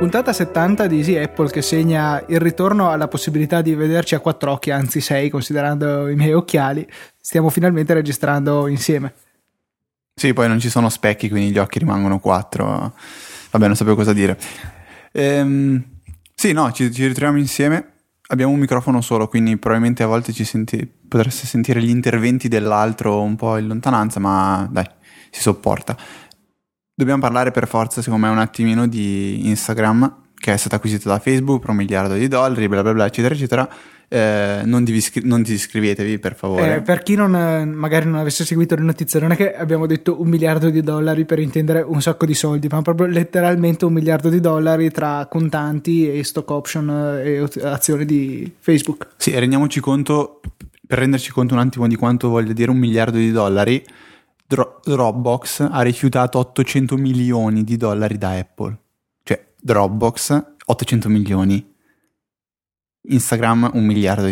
Puntata 70 di Easy Apple, che segna il ritorno alla possibilità di vederci a quattro occhi, anzi sei, considerando i miei occhiali. Stiamo finalmente registrando insieme. Sì, poi non ci sono specchi, quindi gli occhi rimangono quattro. Vabbè, non sapevo cosa dire. Sì, no, ci ritroviamo insieme. Abbiamo un microfono solo, quindi probabilmente a volte potreste sentire gli interventi dell'altro un po' in lontananza, ma dai, si sopporta. Dobbiamo parlare per forza, secondo me, un attimino di Instagram, che è stata acquisita da Facebook per $1 miliardo, bla bla bla, eccetera eccetera. Non disiscrivetevi, per favore. Per chi magari non avesse seguito le notizie, non è che abbiamo detto $1 miliardo per intendere un sacco di soldi, ma proprio letteralmente $1 miliardo tra contanti e stock option e azioni di Facebook. Sì, rendiamoci conto, per renderci conto un attimo di quanto voglia dire $1 miliardo, Dropbox ha rifiutato $800 milioni da Apple. Cioè Dropbox 800 milioni, Instagram $1 miliardo.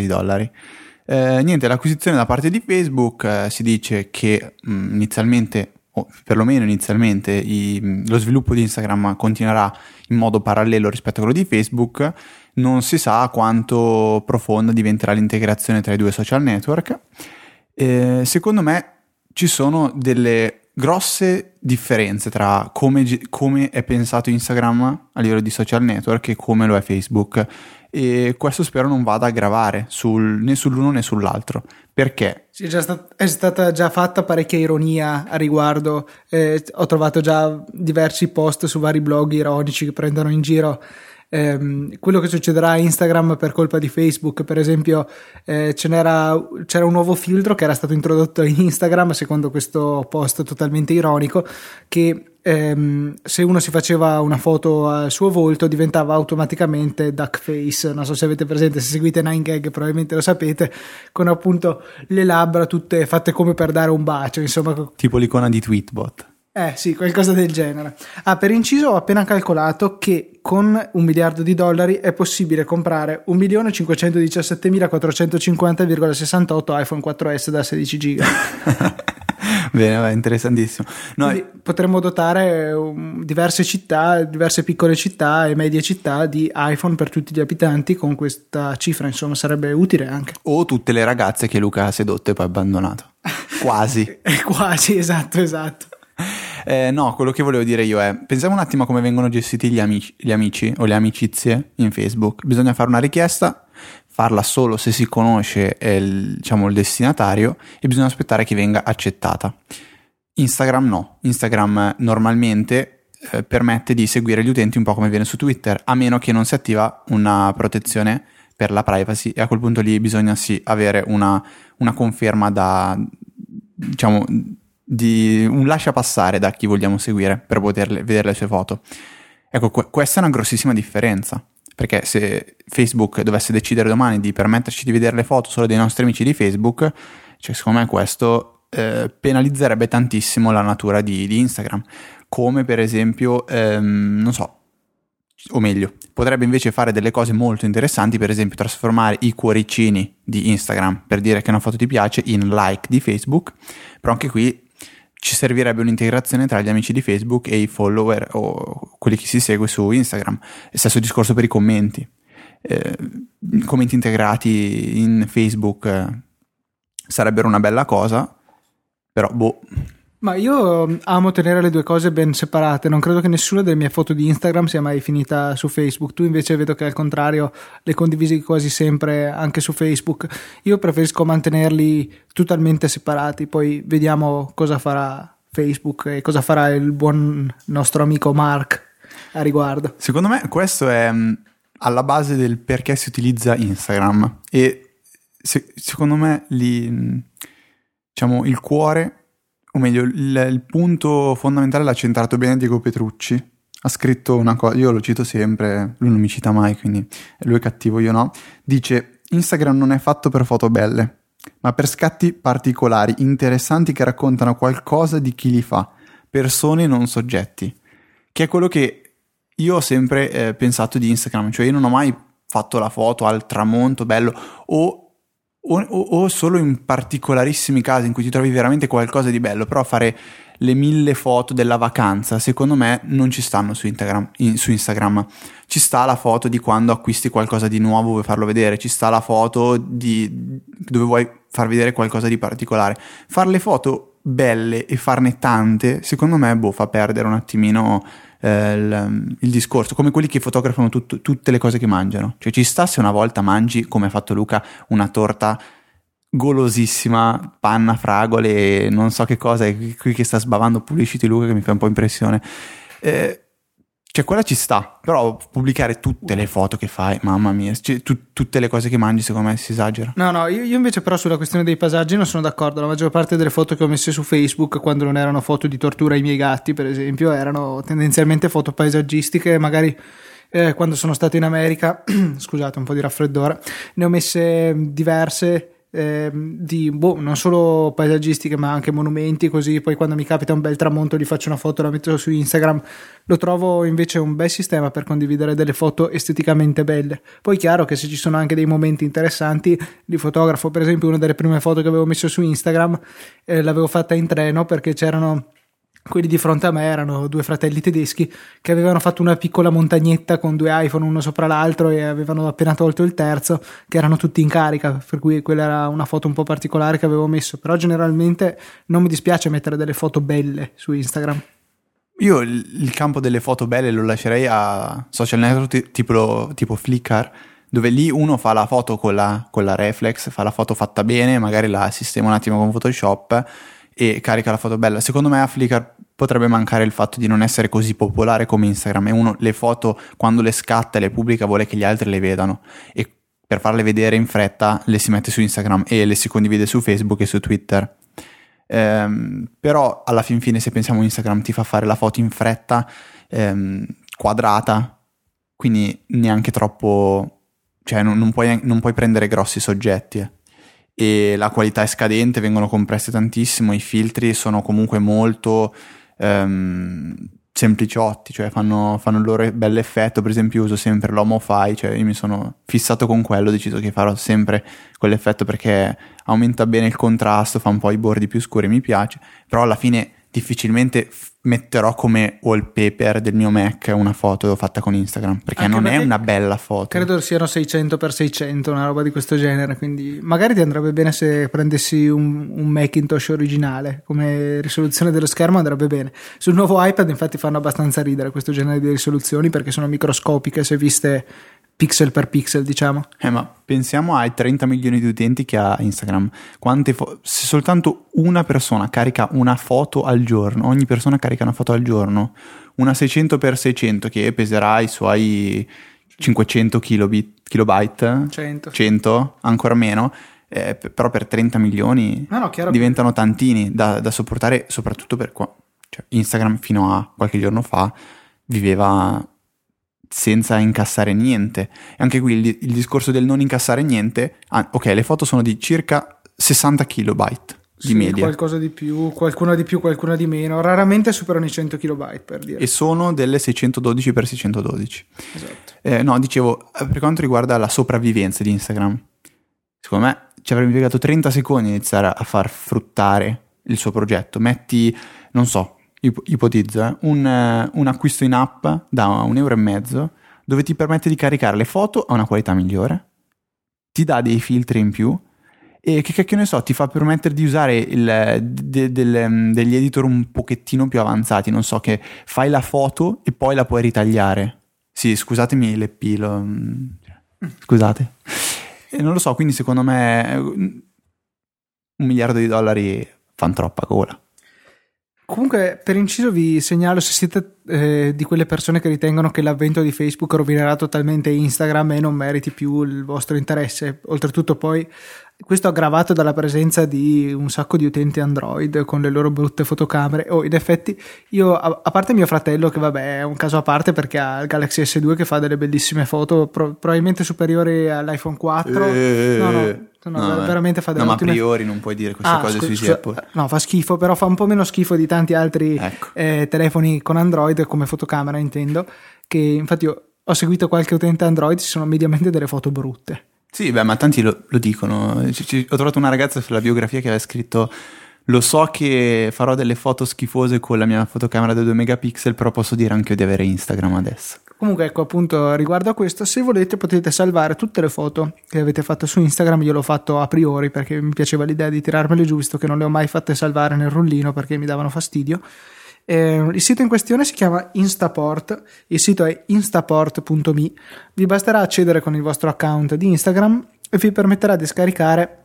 Niente, l'acquisizione da parte di Facebook, si dice che inizialmente, o perlomeno inizialmente, lo sviluppo di Instagram continuerà in modo parallelo rispetto a quello di Facebook. Non si sa quanto profonda diventerà l'integrazione tra i due social network. Secondo me ci sono delle grosse differenze tra come è pensato Instagram a livello di social network e come lo è Facebook, e questo spero non vada a gravare né sull'uno né sull'altro, perché è stata già fatta parecchia ironia a riguardo. Ho trovato già diversi post su vari blog ironici che prendono in giro quello che succederà a Instagram per colpa di Facebook. Per esempio, c'era un nuovo filtro che era stato introdotto in Instagram, secondo questo post totalmente ironico, che se uno si faceva una foto al suo volto diventava automaticamente duckface. Non so se avete presente, se seguite Ninegag probabilmente lo sapete, con appunto le labbra tutte fatte come per dare un bacio, insomma, tipo l'icona di Tweetbot. Sì, qualcosa del genere. Per inciso, ho appena calcolato che con $1 miliardo è possibile comprare 1.517.450,68 iPhone 4S da 16 giga. Bene, interessantissimo. Quindi potremmo dotare diverse piccole città e medie città di iPhone per tutti gli abitanti con questa cifra, insomma, sarebbe utile anche. O tutte le ragazze che Luca ha sedotto e poi abbandonato. Quasi. Quasi, esatto. No, quello che volevo dire io è: pensiamo un attimo a come vengono gestiti gli amici o le amicizie in Facebook. Bisogna fare una richiesta, farla solo se si conosce il destinatario, e bisogna aspettare che venga accettata. Instagram no. Instagram normalmente permette di seguire gli utenti un po' come viene su Twitter, a meno che non si attiva una protezione per la privacy, e a quel punto lì bisogna sì avere una conferma di un lascia passare da chi vogliamo seguire per poter vedere le sue foto. Ecco, questa è una grossissima differenza, perché se Facebook dovesse decidere domani di permetterci di vedere le foto solo dei nostri amici di Facebook, cioè secondo me questo penalizzerebbe tantissimo la natura di Instagram, come per esempio non so, o meglio, potrebbe invece fare delle cose molto interessanti, per esempio trasformare i cuoricini di Instagram per dire che una foto ti piace in like di Facebook. Però anche qui ci servirebbe un'integrazione tra gli amici di Facebook e i follower o quelli che si segue su Instagram. Stesso discorso per i commenti. Commenti integrati in Facebook sarebbero una bella cosa, però boh. Ma io amo tenere le due cose ben separate, non credo che nessuna delle mie foto di Instagram sia mai finita su Facebook. Tu invece vedo che al contrario le condivisi quasi sempre anche su Facebook. Io preferisco mantenerli totalmente separati, poi vediamo cosa farà Facebook e cosa farà il buon nostro amico Mark a riguardo. Secondo me questo è alla base del perché si utilizza Instagram, e secondo me il cuore, o meglio, il punto fondamentale l'ha centrato bene Diego Petrucci. Ha scritto una cosa, io lo cito sempre, lui non mi cita mai, quindi lui è cattivo, io no. Dice: Instagram non è fatto per foto belle, ma per scatti particolari, interessanti, che raccontano qualcosa di chi li fa, persone non soggetti. Che è quello che io ho sempre pensato di Instagram, cioè io non ho mai fatto la foto al tramonto, bello, o solo in particolarissimi casi in cui ti trovi veramente qualcosa di bello, però fare le 1000 foto della vacanza secondo me non ci stanno su Instagram. Ci sta la foto di quando acquisti qualcosa di nuovo, vuoi farlo vedere, ci sta la foto di dove vuoi far vedere qualcosa di particolare. Fare le foto belle e farne tante secondo me fa perdere un attimino il discorso, come quelli che fotografano tutte le cose che mangiano. Cioè ci sta se una volta mangi, come ha fatto Luca, una torta golosissima, panna, fragole, non so che cosa, è qui che sta sbavando pulisciti Luca che mi fa un po' impressione, cioè quella ci sta, però pubblicare tutte le foto che fai, mamma mia, cioè, tutte le cose che mangi secondo me si esagera. No, io invece però sulla questione dei paesaggi non sono d'accordo. La maggior parte delle foto che ho messe su Facebook, quando non erano foto di tortura ai miei gatti per esempio, erano tendenzialmente foto paesaggistiche, magari quando sono stato in America scusate un po' di raffreddore, ne ho messe diverse, non solo paesaggistiche ma anche monumenti, così poi quando mi capita un bel tramonto gli faccio una foto, la metto su Instagram. Lo trovo invece un bel sistema per condividere delle foto esteticamente belle. Poi è chiaro che se ci sono anche dei momenti interessanti li fotografo. Per esempio una delle prime foto che avevo messo su Instagram l'avevo fatta in treno, perché c'erano quelli di fronte a me, erano due fratelli tedeschi che avevano fatto una piccola montagnetta con due iPhone uno sopra l'altro e avevano appena tolto il terzo, che erano tutti in carica, per cui quella era una foto un po' particolare che avevo messo. Però generalmente non mi dispiace mettere delle foto belle su Instagram. Io il campo delle foto belle lo lascerei a social network tipo Flickr, dove lì uno fa la foto con la reflex, fa la foto fatta bene, magari la sistema un attimo con Photoshop e carica la foto bella. Secondo me a Flickr potrebbe mancare il fatto di non essere così popolare come Instagram, e uno le foto quando le scatta e le pubblica vuole che gli altri le vedano, e per farle vedere in fretta le si mette su Instagram e le si condivide su Facebook e su Twitter. Però alla fin fine, se pensiamo, Instagram ti fa fare la foto in fretta, quadrata, quindi neanche troppo, cioè non puoi prendere grossi soggetti e la qualità è scadente, vengono compresse tantissimo, i filtri sono comunque molto sempliciotti, cioè fanno il loro bel effetto. Per esempio uso sempre l'HomoFi, cioè io mi sono fissato con quello, ho deciso che farò sempre quell'effetto perché aumenta bene il contrasto, fa un po' i bordi più scuri, mi piace. Però alla fine difficilmente metterò come wallpaper del mio Mac una foto fatta con Instagram, perché anche non è una bella foto. Credo siano 600x600, una roba di questo genere, quindi magari ti andrebbe bene se prendessi un Macintosh originale, come risoluzione dello schermo andrebbe bene. Sul nuovo iPad infatti fanno abbastanza ridere questo genere di risoluzioni, perché sono microscopiche se viste pixel per pixel, diciamo. Ma pensiamo ai 30 milioni di utenti che ha Instagram. Se soltanto una persona carica una foto al giorno, ogni persona carica una foto al giorno, una 600x600 che peserà i suoi 500 kilobyte, 100 ancora meno, però per 30 milioni diventano tantini da sopportare, soprattutto per qua. Cioè, Instagram fino a qualche giorno fa viveva senza incassare niente, e anche qui il discorso del non incassare niente. Le foto sono di circa 60 kilobyte di media, qualcosa di più, qualcuna di più, qualcuna di meno, raramente superano i 100 kilobyte, per dire, e sono delle 612x612. Esatto. Dicevo, per quanto riguarda la sopravvivenza di Instagram, secondo me ci avrebbe impiegato 30 secondi iniziare a far fruttare il suo progetto. Metti, non so, ipotizza un acquisto in app da €1,50, dove ti permette di caricare le foto a una qualità migliore, ti dà dei filtri in più e che cacchio ne so, ti fa permettere di usare degli editor un pochettino più avanzati. Non so, che fai la foto e poi la puoi ritagliare. Sì, scusatemi le pilo, scusate, non lo so. Quindi secondo me $1 miliardo fan troppa gola. Comunque, per inciso, vi segnalo, se siete di quelle persone che ritengono che l'avvento di Facebook rovinerà totalmente Instagram e non meriti più il vostro interesse, oltretutto poi questo aggravato dalla presenza di un sacco di utenti Android con le loro brutte fotocamere. In effetti io, a parte mio fratello che vabbè è un caso a parte perché ha il Galaxy S2 che fa delle bellissime foto, probabilmente superiori all'iPhone 4, veramente fa delle ottime. Ma a priori non puoi dire queste cose su Easy Apple. No, fa schifo, però fa un po' meno schifo di tanti altri telefoni con Android, come fotocamera intendo, che infatti io ho seguito qualche utente Android, ci sono mediamente delle foto brutte. Sì, beh, ma tanti lo dicono. Ho trovato una ragazza sulla biografia che aveva scritto: lo so che farò delle foto schifose con la mia fotocamera da 2 megapixel, però posso dire anche di avere Instagram adesso. Comunque, ecco, appunto, riguardo a questo, se volete potete salvare tutte le foto che avete fatto su Instagram. Io l'ho fatto a priori perché mi piaceva l'idea di tirarmele giù, visto che non le ho mai fatte salvare nel rullino perché mi davano fastidio. Il sito in questione si chiama Instaport, il sito è instaport.me. vi basterà accedere con il vostro account di Instagram e vi permetterà di scaricare,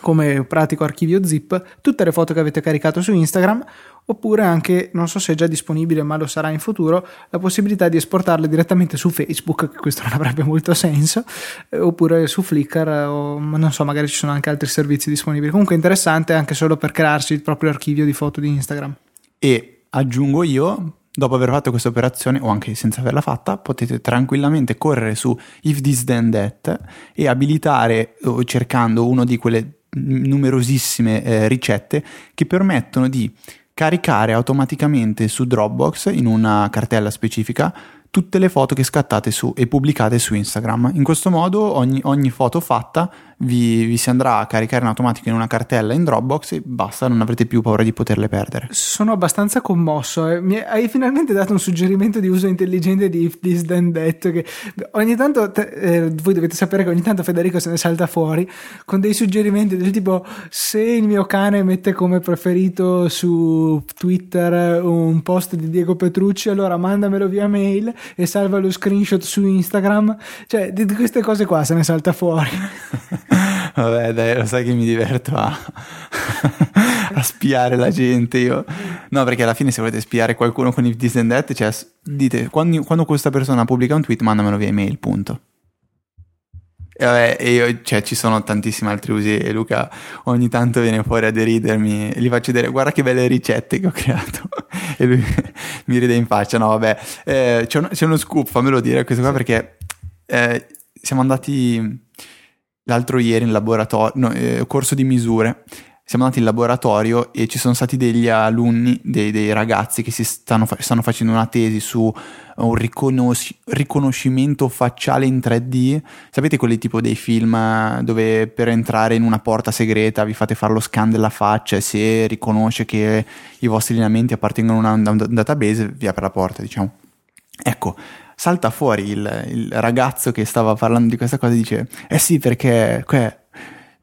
come pratico archivio zip, tutte le foto che avete caricato su Instagram, oppure anche, non so se è già disponibile ma lo sarà in futuro, la possibilità di esportarle direttamente su Facebook, che questo non avrebbe molto senso, oppure su Flickr, o non so, magari ci sono anche altri servizi disponibili. Comunque interessante anche solo per crearsi il proprio archivio di foto di Instagram. E aggiungo io, dopo aver fatto questa operazione o anche senza averla fatta, potete tranquillamente correre su If This Then That e abilitare, cercando uno di quelle numerosissime ricette che permettono di caricare automaticamente su Dropbox, in una cartella specifica, tutte le foto che scattate su e pubblicate su Instagram. In questo modo ogni foto fatta vi si andrà a caricare in automatico in una cartella in Dropbox e basta, non avrete più paura di poterle perdere. Sono abbastanza commosso, mi hai finalmente dato un suggerimento di uso intelligente di If This Then That, che ogni tanto voi dovete sapere che ogni tanto Federico se ne salta fuori con dei suggerimenti del tipo: se il mio cane mette come preferito su Twitter un post di Diego Petrucci, allora mandamelo via mail e salva lo screenshot su Instagram. Cioè, di queste cose qua se ne salta fuori. Vabbè, dai, lo sai che mi diverto a spiare la gente io. No, perché alla fine se volete spiare qualcuno con If This Then That, cioè dite: quando questa persona pubblica un tweet, mandamelo via email, punto. E vabbè, cioè, ci sono tantissimi altri usi e Luca ogni tanto viene fuori a deridermi e gli faccio vedere: guarda che belle ricette che ho creato, e lui mi ride in faccia. No, vabbè, c'è uno scoop, fammelo dire questo qua, perché siamo andati l'altro ieri in laboratorio, corso di misure, siamo andati in laboratorio e ci sono stati degli alunni, dei ragazzi che stanno facendo una tesi su un riconoscimento facciale in 3D. Sapete quelli tipo dei film dove per entrare in una porta segreta vi fate fare lo scan della faccia e se riconosce che i vostri lineamenti appartengono a un database vi apre la porta, diciamo. Ecco, salta fuori il ragazzo che stava parlando di questa cosa e dice: eh sì, perché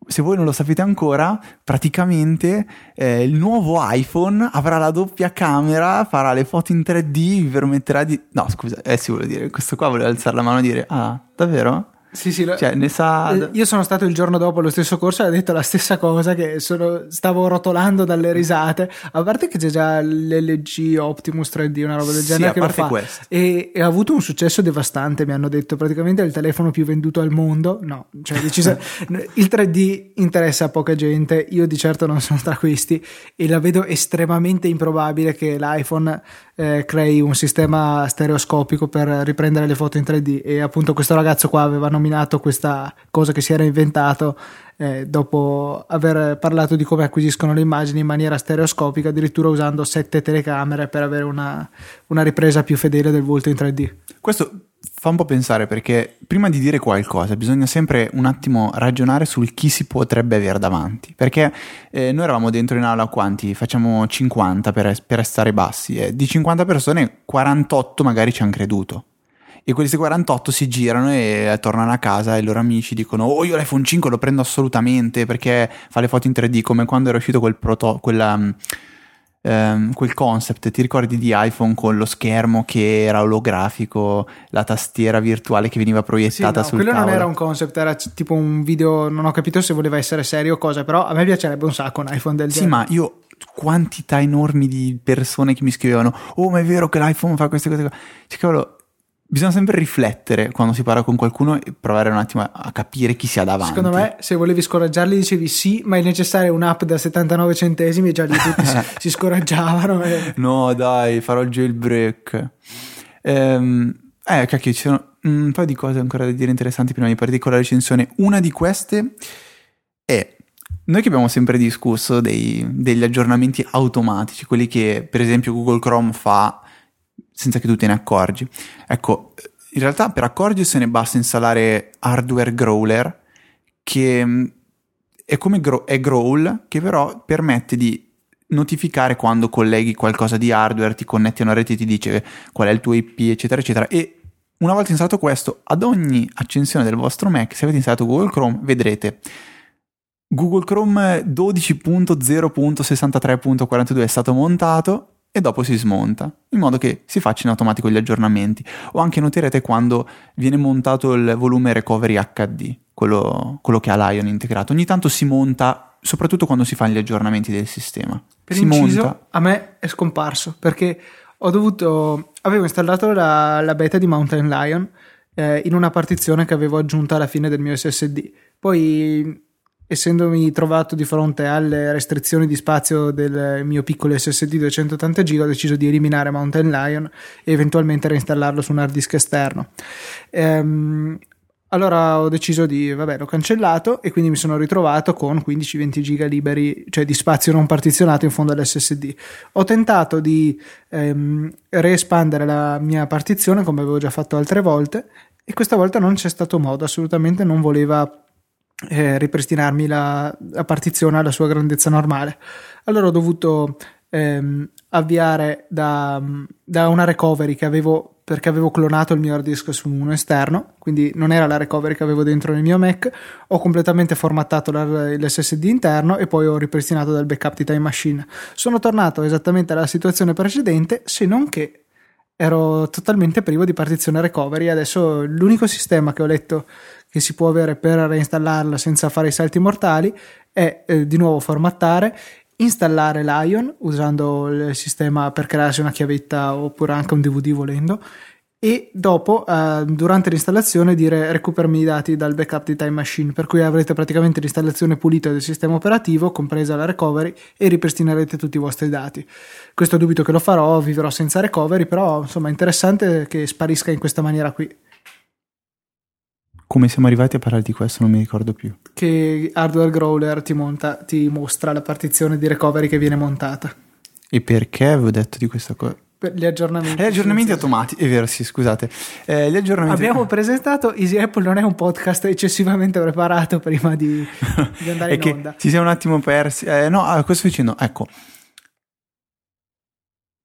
se voi non lo sapete ancora, praticamente il nuovo iPhone avrà la doppia camera, farà le foto in 3D, vi permetterà di... No, scusa, si vuole dire, questo qua voleva alzare la mano e dire: ah, davvero? Sì, cioè, ne sa... Io sono stato il giorno dopo allo stesso corso e ha detto la stessa cosa, che stavo rotolando dalle risate. A parte che c'è già l'LG Optimus 3D, una roba del genere, a che parte lo fa questo. E ha avuto un successo devastante, mi hanno detto, praticamente è il telefono più venduto al mondo. No, cioè il 3D interessa a poca gente, io di certo non sono tra questi, e la vedo estremamente improbabile che l'iPhone crei un sistema stereoscopico per riprendere le foto in 3D. E appunto questo ragazzo qua aveva nominato questa cosa che si era inventato dopo aver parlato di come acquisiscono le immagini in maniera stereoscopica, addirittura usando 7 telecamere per avere una ripresa più fedele del volto in 3D. Questo fa un po' pensare, perché prima di dire qualcosa bisogna sempre un attimo ragionare sul chi si potrebbe avere davanti, perché noi eravamo dentro in aula, quanti? Facciamo 50 per restare bassi, di 50 persone 48 magari ci hanno creduto, e questi 48 si girano e tornano a casa e i loro amici dicono: oh, io l'iPhone 5 lo prendo assolutamente perché fa le foto in 3D, come quando era uscito quel concept, ti ricordi, di iPhone con lo schermo che era olografico, la tastiera virtuale che veniva proiettata sul quello tavolo. Non era un concept, era tipo un video, non ho capito se voleva essere serio o cosa, però a me piacerebbe un sacco un iPhone del genere. Sì, ma io quantità enormi di persone che mi scrivevano: oh, ma è vero che l'iPhone fa queste cose, cioè, cavolo. Bisogna sempre riflettere quando si parla con qualcuno e provare un attimo a capire chi sia davanti. Secondo me, se volevi scoraggiarli dicevi: sì, ma è necessaria un'app da 79 centesimi e già lì tutti si scoraggiavano. No, dai, farò il jailbreak. Cacchio, ci sono un paio di cose ancora da dire interessanti prima di partire con la recensione. Una di queste è: noi che abbiamo sempre discusso degli aggiornamenti automatici, quelli che per esempio Google Chrome fa senza che tu te ne accorgi. Ecco, In realtà per accorgersene basta installare Hardware Growler, che è come Growl, che però permette di notificare quando colleghi qualcosa di hardware, ti connetti a una rete e ti dice qual è il tuo IP, eccetera eccetera. E una volta installato questo, ad ogni accensione del vostro Mac, se avete installato Google Chrome, vedrete Google Chrome 12.0.63.42 è stato montato e dopo si smonta, in modo che si facciano in automatico gli aggiornamenti. O anche noterete quando viene montato il volume Recovery HD, quello che ha Lion integrato. Ogni tanto si monta, soprattutto quando si fanno gli aggiornamenti del sistema. Per inciso, monta. A me è scomparso, perché avevo installato la beta di Mountain Lion in una partizione che avevo aggiunta alla fine del mio SSD. Poi, essendomi trovato di fronte alle restrizioni di spazio del mio piccolo SSD 280 GB, ho deciso di eliminare Mountain Lion e eventualmente reinstallarlo su un hard disk esterno. Allora ho deciso l'ho cancellato, e quindi mi sono ritrovato con 15-20 giga liberi, cioè di spazio non partizionato in fondo all'SSD. Ho tentato di reespandere la mia partizione, come avevo già fatto altre volte, e questa volta non c'è stato modo, assolutamente non voleva ripristinarmi la partizione alla sua grandezza normale. Allora ho dovuto avviare da una recovery che avevo, perché avevo clonato il mio hard disk su uno esterno, quindi non era la recovery che avevo dentro nel mio Mac. Ho completamente formattato l'SSD interno e poi ho ripristinato dal backup di Time Machine. Sono tornato esattamente alla situazione precedente, se non che ero totalmente privo di partizione recovery. Adesso l'unico sistema che ho letto che si può avere per reinstallarla senza fare i salti mortali è di nuovo formattare, installare Lion usando il sistema per crearsi una chiavetta oppure anche un DVD volendo, e dopo durante l'installazione dire recuperami i dati dal backup di Time Machine, per cui avrete praticamente l'installazione pulita del sistema operativo, compresa la recovery, e ripristinerete tutti i vostri dati. Questo dubito che lo farò, vivrò senza recovery, però insomma è interessante che sparisca in questa maniera qui. Come siamo arrivati a parlare di questo non mi ricordo più. Che Hardware Growler ti mostra la partizione di recovery che viene montata. E perché avevo detto di questa cosa? Per gli aggiornamenti. Gli aggiornamenti automatici, è vero, sì, scusate. Gli aggiornamenti. Abbiamo presentato Easy Apple, non è un podcast eccessivamente preparato prima di andare in onda. Ci siamo un attimo persi. Cosa sto dicendo? Ecco.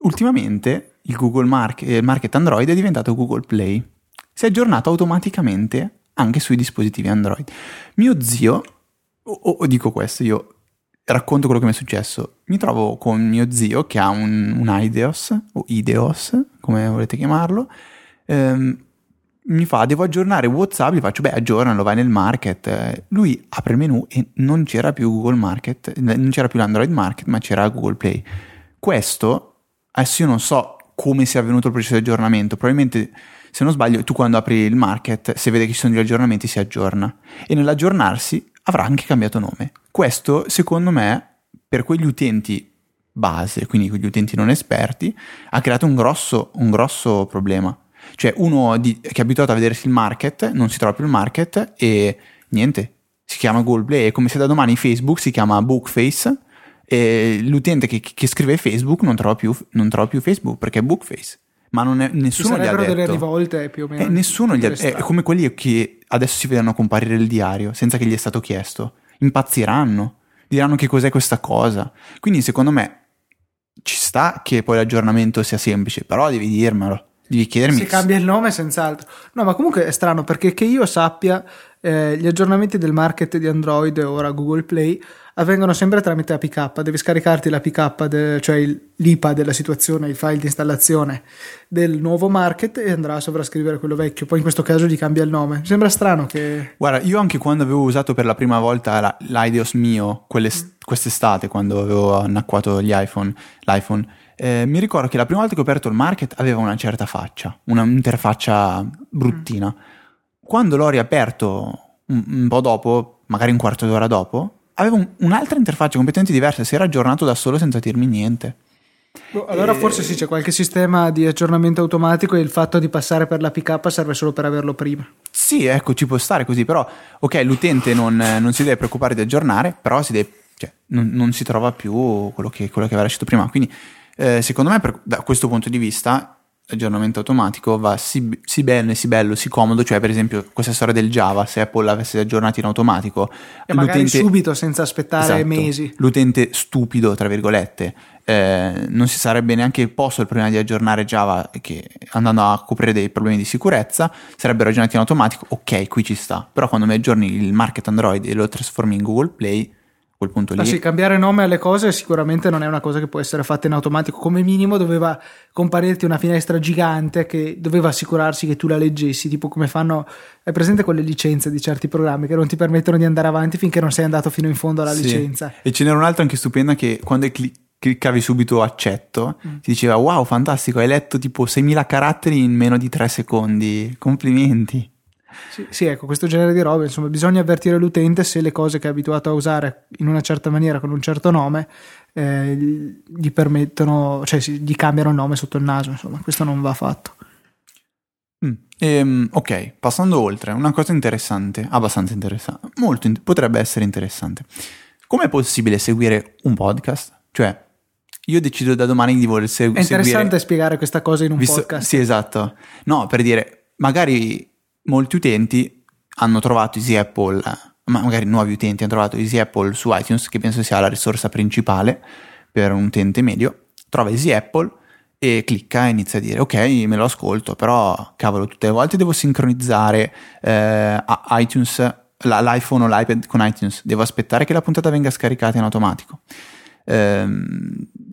Ultimamente il Google Market Android è diventato Google Play. Si è aggiornato automaticamente anche sui dispositivi Android. Mio zio, dico questo, io racconto quello che mi è successo. Mi trovo con mio zio che ha un IDEOS, o IDEOS, come volete chiamarlo, mi fa, devo aggiornare WhatsApp, gli faccio, aggiornalo, vai nel market. Lui apre il menu e non c'era più Google Market, non c'era più l'Android Market, ma c'era Google Play. Questo, adesso io non so come sia avvenuto il processo di aggiornamento, probabilmente, se non sbaglio, tu quando apri il market, se vede che ci sono degli aggiornamenti, si aggiorna. E nell'aggiornarsi avrà anche cambiato nome. Questo, secondo me, per quegli utenti base, quindi quegli utenti non esperti, ha creato un grosso problema. Cioè uno che è abituato a vedersi il market, non si trova più il market e niente, si chiama Google Play. È come se da domani Facebook si chiama Bookface e l'utente che scrive Facebook non trova più Facebook perché è Bookface. Ma nessuno gli ha detto. Ci sarebbero delle rivolte più o meno. Nessuno gli ha detto. È come quelli che adesso si vedono comparire il diario senza che gli è stato chiesto. Impazziranno, diranno che cos'è questa cosa. Quindi secondo me ci sta che poi l'aggiornamento sia semplice, però devi dirmelo, devi chiedermi. Se cambia il nome senz'altro. No, ma comunque è strano perché che io sappia gli aggiornamenti del market di Android, ora Google Play, avvengono sempre tramite APK. Devi scaricarti l'APK, l'IPA della situazione, il file di installazione del nuovo market, e andrà a sovrascrivere quello vecchio. Poi in questo caso gli cambia il nome. Mi sembra strano che... Guarda, io anche quando avevo usato per la prima volta l'IDEOS mio, quest'estate, quando avevo annacquato l'iPhone, mi ricordo che la prima volta che ho aperto il market aveva una certa faccia, un'interfaccia bruttina. Quando l'ho riaperto un po' dopo, magari un quarto d'ora dopo, aveva un'altra interfaccia completamente diversa, si era aggiornato da solo senza dirmi niente. Allora forse sì, c'è qualche sistema di aggiornamento automatico e il fatto di passare per la l'APK serve solo per averlo prima. Sì, ecco, ci può stare così, però ok, l'utente non si deve preoccupare di aggiornare, però non si trova più quello che aveva lasciato prima. Quindi secondo me da questo punto di vista aggiornamento automatico va sì bene, sì bello, sì comodo, cioè per esempio questa storia del Java, se Apple l'avesse aggiornato in automatico e magari subito senza aspettare mesi, l'utente stupido tra virgolette non si sarebbe neanche posto il problema di aggiornare Java, che andando a coprire dei problemi di sicurezza sarebbero aggiornati in automatico, ok qui ci sta, però quando mi aggiorni il market Android e lo trasformi in Google Play, quel punto lì. Ah, sì, cambiare nome alle cose sicuramente non è una cosa che può essere fatta in automatico, come minimo doveva comparirti una finestra gigante che doveva assicurarsi che tu la leggessi, tipo come fanno, è presente con le licenze di certi programmi che non ti permettono di andare avanti finché non sei andato fino in fondo alla licenza. E ce n'era un'altra anche stupenda che quando cliccavi subito accetto ti diceva wow fantastico, hai letto tipo 6.000 caratteri in meno di 3 secondi, complimenti. Sì, ecco, questo genere di robe, insomma, bisogna avvertire l'utente se le cose che è abituato a usare in una certa maniera con un certo nome gli permettono, cioè gli cambiano il nome sotto il naso, insomma, questo non va fatto. Ok, passando oltre, una cosa interessante, abbastanza interessante, potrebbe essere interessante. Com'è possibile seguire un podcast? Cioè, io decido da domani di voler seguire... È interessante spiegare questa cosa in un podcast. Sì, esatto. No, per dire, magari... molti utenti hanno trovato Easy Apple, ma magari nuovi utenti hanno trovato Easy Apple su iTunes, che penso sia la risorsa principale per un utente medio, trova Easy Apple e clicca e inizia a dire ok me lo ascolto, però cavolo tutte le volte devo sincronizzare iTunes, l'iPhone o l'iPad con iTunes, devo aspettare che la puntata venga scaricata in automatico,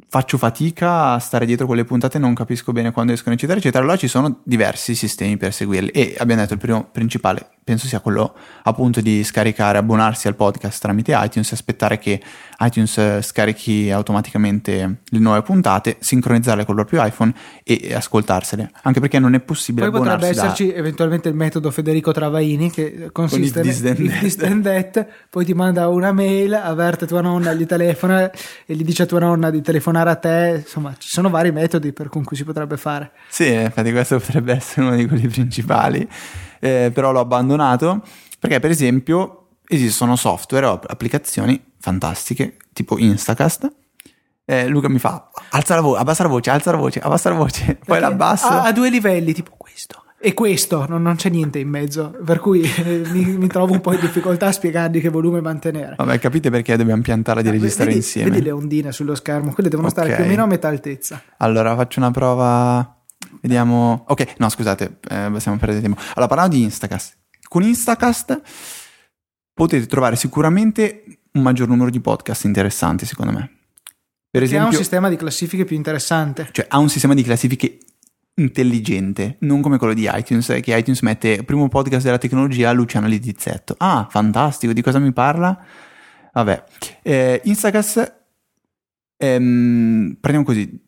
faccio fatica a stare dietro con le puntate, non capisco bene quando escono eccetera eccetera. Allora ci sono diversi sistemi per seguirli e abbiamo detto il primo principale penso sia quello appunto di scaricare, abbonarsi al podcast tramite iTunes, aspettare che iTunes scarichi automaticamente le nuove puntate, sincronizzarle col proprio iPhone e ascoltarsele, anche perché non è possibile poi abbonarsi. Poi potrebbe esserci eventualmente il metodo Federico Travaini che consiste in If This Then That, poi ti manda una mail, avverte tua nonna, gli telefona e gli dice a tua nonna di telefonare a te, insomma ci sono vari metodi con cui si potrebbe fare. Sì, infatti questo potrebbe essere uno di quelli principali, però l'ho abbandonato perché per esempio esistono software o applicazioni fantastiche tipo Instacast. Luca mi fa alza la voce, perché poi l'abbasso a due livelli, tipo questo e questo, non c'è niente in mezzo, per cui mi trovo un po' in difficoltà a spiegargli che volume mantenere. Vabbè, capite perché dobbiamo piantarla di registrare insieme. Vedi le ondine sullo schermo, quelle devono stare più o meno a metà altezza. Allora faccio una prova, vediamo. Ok, no scusate, stiamo perdendo tempo. Allora parlando di Instacast, con Instacast potete trovare sicuramente un maggior numero di podcast interessanti secondo me. Per esempio, ha un sistema di classifiche più interessante. Cioè ha un sistema di classifiche intelligente, non come quello di iTunes, che iTunes mette primo podcast della tecnologia Luciano Littizzetto. Ah, fantastico, di cosa mi parla? Vabbè, Instacast prendiamo così,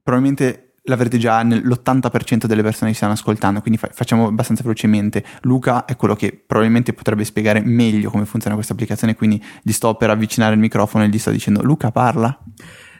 probabilmente l'avrete già nell'80% delle persone che stanno ascoltando, quindi facciamo abbastanza velocemente. Luca è quello che probabilmente potrebbe spiegare meglio come funziona questa applicazione, quindi gli sto per avvicinare il microfono e gli sto dicendo Luca parla.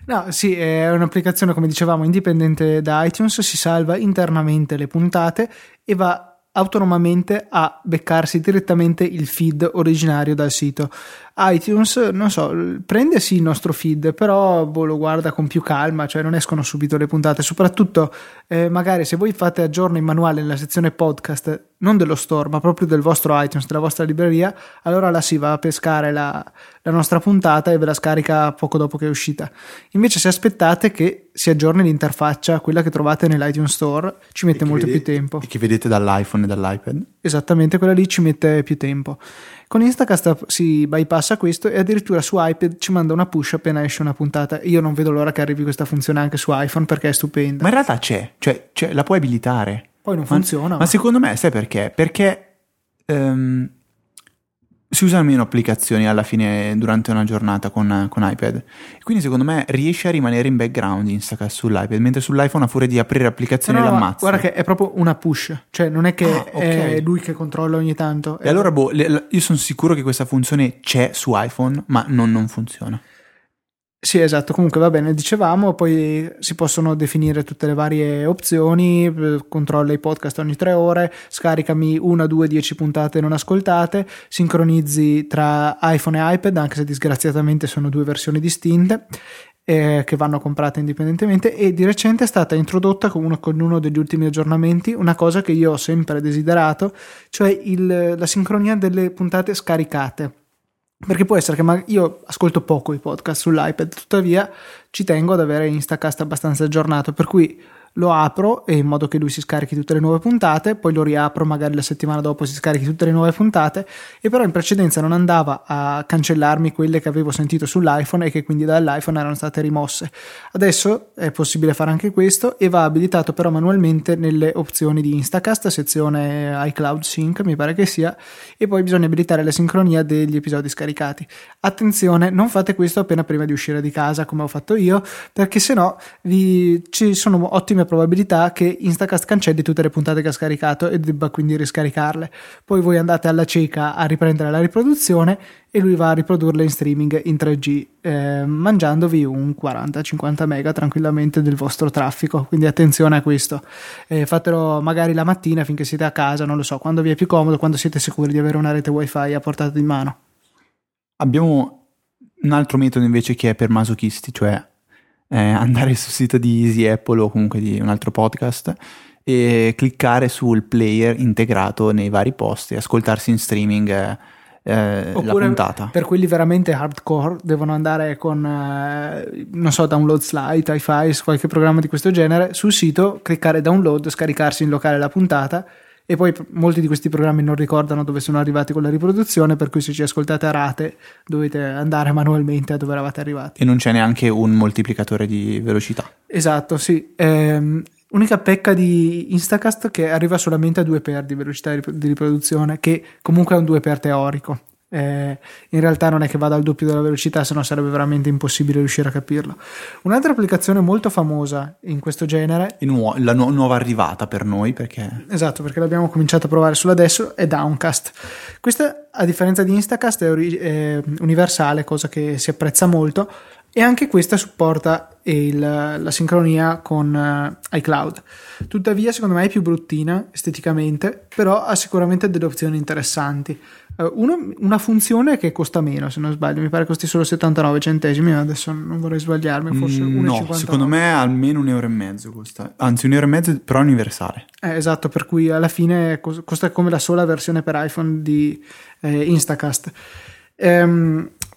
No, sì, è un'applicazione come dicevamo indipendente da iTunes, si salva internamente le puntate e va autonomamente a beccarsi direttamente il feed originario dal sito. iTunes, non so, prende sì il nostro feed, però lo guarda con più calma, cioè non escono subito le puntate, soprattutto magari se voi fate aggiorno in manuale nella sezione podcast, non dello store ma proprio del vostro iTunes, della vostra libreria, allora là si va a pescare la nostra puntata e ve la scarica poco dopo che è uscita. Invece se aspettate che si aggiorni l'interfaccia, quella che trovate nell'iTunes Store, ci mette molto più tempo. E che vedete dall'iPhone e dall'iPad? Esattamente, quella lì ci mette più tempo. Con Instacast si bypassa questo e addirittura su iPad ci manda una push appena esce una puntata. Io non vedo l'ora che arrivi questa funzione anche su iPhone perché è stupenda. Ma in realtà c'è, la puoi abilitare. Poi non funziona. Ma secondo me sai perché? Perché si usano meno applicazioni alla fine durante una giornata con iPad. Quindi secondo me riesce a rimanere in background Instacast sull'iPad, mentre sull'iPhone a furia di aprire applicazioni l'ammazza. Guarda che è proprio una push, cioè non è che è lui che controlla ogni tanto. E allora io sono sicuro che questa funzione c'è su iPhone, ma non funziona. Sì, esatto, comunque va bene, dicevamo, poi si possono definire tutte le varie opzioni, controlla i podcast ogni 3 ore, scaricami 1, 2, 10 puntate non ascoltate, sincronizzi tra iPhone e iPad, anche se disgraziatamente sono due versioni distinte, che vanno comprate indipendentemente, e di recente è stata introdotta con uno degli ultimi aggiornamenti una cosa che io ho sempre desiderato, cioè la sincronia delle puntate scaricate, perché può essere che io ascolto poco i podcast sull'iPad, tuttavia ci tengo ad avere Instacast abbastanza aggiornato, per cui lo apro e in modo che lui si scarichi tutte le nuove puntate, poi lo riapro, magari la settimana dopo si scarichi tutte le nuove puntate, e però in precedenza non andava a cancellarmi quelle che avevo sentito sull'iPhone e che quindi dall'iPhone erano state rimosse. Adesso è possibile fare anche questo, e va abilitato però manualmente nelle opzioni di Instacast, sezione iCloud Sync mi pare che sia, e poi bisogna abilitare la sincronia degli episodi scaricati. Attenzione, non fate questo appena prima di uscire di casa come ho fatto io, perché sennò ci sono ottime probabilità che Instacast cancelli tutte le puntate che ha scaricato e debba quindi riscaricarle. Poi voi andate alla cieca a riprendere la riproduzione e lui va a riprodurle in streaming in 3G, mangiandovi un 40-50 mega tranquillamente del vostro traffico, quindi attenzione a questo, fatelo magari la mattina finché siete a casa, non lo so, quando vi è più comodo, quando siete sicuri di avere una rete wifi a portata di mano. Abbiamo un altro metodo invece che è per masochisti, cioè andare sul sito di Easy Apple o comunque di un altro podcast e cliccare sul player integrato nei vari posti, ascoltarsi in streaming la puntata. Per quelli veramente hardcore devono andare con non so, Download Slide, iFiles, qualche programma di questo genere, sul sito cliccare download, scaricarsi in locale la puntata, e poi molti di questi programmi non ricordano dove sono arrivati con la riproduzione, per cui se ci ascoltate a rate dovete andare manualmente a dove eravate arrivati. E non c'è neanche un moltiplicatore di velocità. Esatto, sì. Unica pecca di Instacast che arriva solamente a 2x di velocità di riproduzione, che comunque è un 2x teorico. In realtà non è che vada al doppio della velocità, sennò sarebbe veramente impossibile riuscire a capirlo. Un'altra applicazione molto famosa in questo genere, nuova arrivata per noi, perché esatto, perché l'abbiamo cominciato a provare solo adesso, è Downcast. Questa, a differenza di Instacast, è universale, cosa che si apprezza molto, e anche questa supporta la sincronia con iCloud. Tuttavia secondo me è più bruttina esteticamente, però ha sicuramente delle opzioni interessanti. Una funzione che costa meno, se non sbaglio, mi pare costi solo 79 centesimi, adesso non vorrei sbagliarmi, forse 1,59. No, secondo me almeno 1,5 euro costa, anzi 1,5 euro però universale. Esatto, per cui alla fine costa come la sola versione per iPhone di Instacast.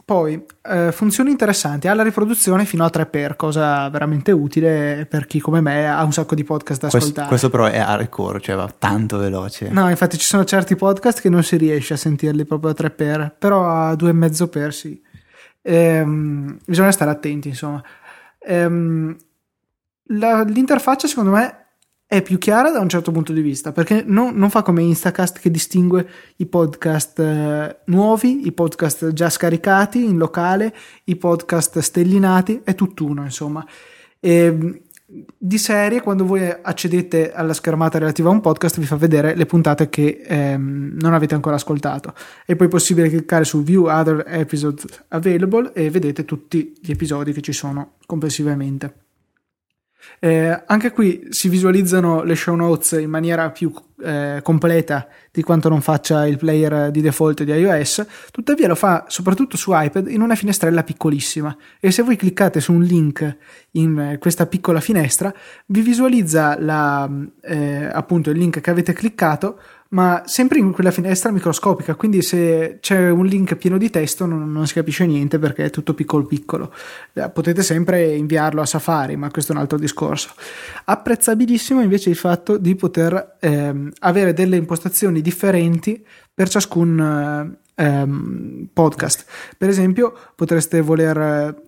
Poi funzioni interessanti, ha la riproduzione fino a 3x, cosa veramente utile per chi come me ha un sacco di podcast da ascoltare. Questo però è hardcore, cioè va tanto veloce. No, infatti ci sono certi podcast che non si riesce a sentirli proprio a 3x, però a 2,5x sì. Bisogna stare attenti, insomma. L'interfaccia secondo me è più chiara da un certo punto di vista, perché non fa come Instacast che distingue i podcast nuovi, i podcast già scaricati in locale, i podcast stellinati, è tutt'uno insomma. E di serie, quando voi accedete alla schermata relativa a un podcast, vi fa vedere le puntate che non avete ancora ascoltato, e poi è possibile cliccare su View Other Episodes Available e vedete tutti gli episodi che ci sono complessivamente. Anche qui si visualizzano le show notes in maniera più completa di quanto non faccia il player di default di iOS, tuttavia lo fa soprattutto su iPad in una finestrella piccolissima, e se voi cliccate su un link in questa piccola finestra vi visualizza appunto il link che avete cliccato, ma sempre in quella finestra microscopica, quindi se c'è un link pieno di testo non si capisce niente perché è tutto piccolo piccolo. Potete sempre inviarlo a Safari, ma questo è un altro discorso. Apprezzabilissimo invece il fatto di poter avere delle impostazioni differenti per ciascun podcast. Per esempio potreste voler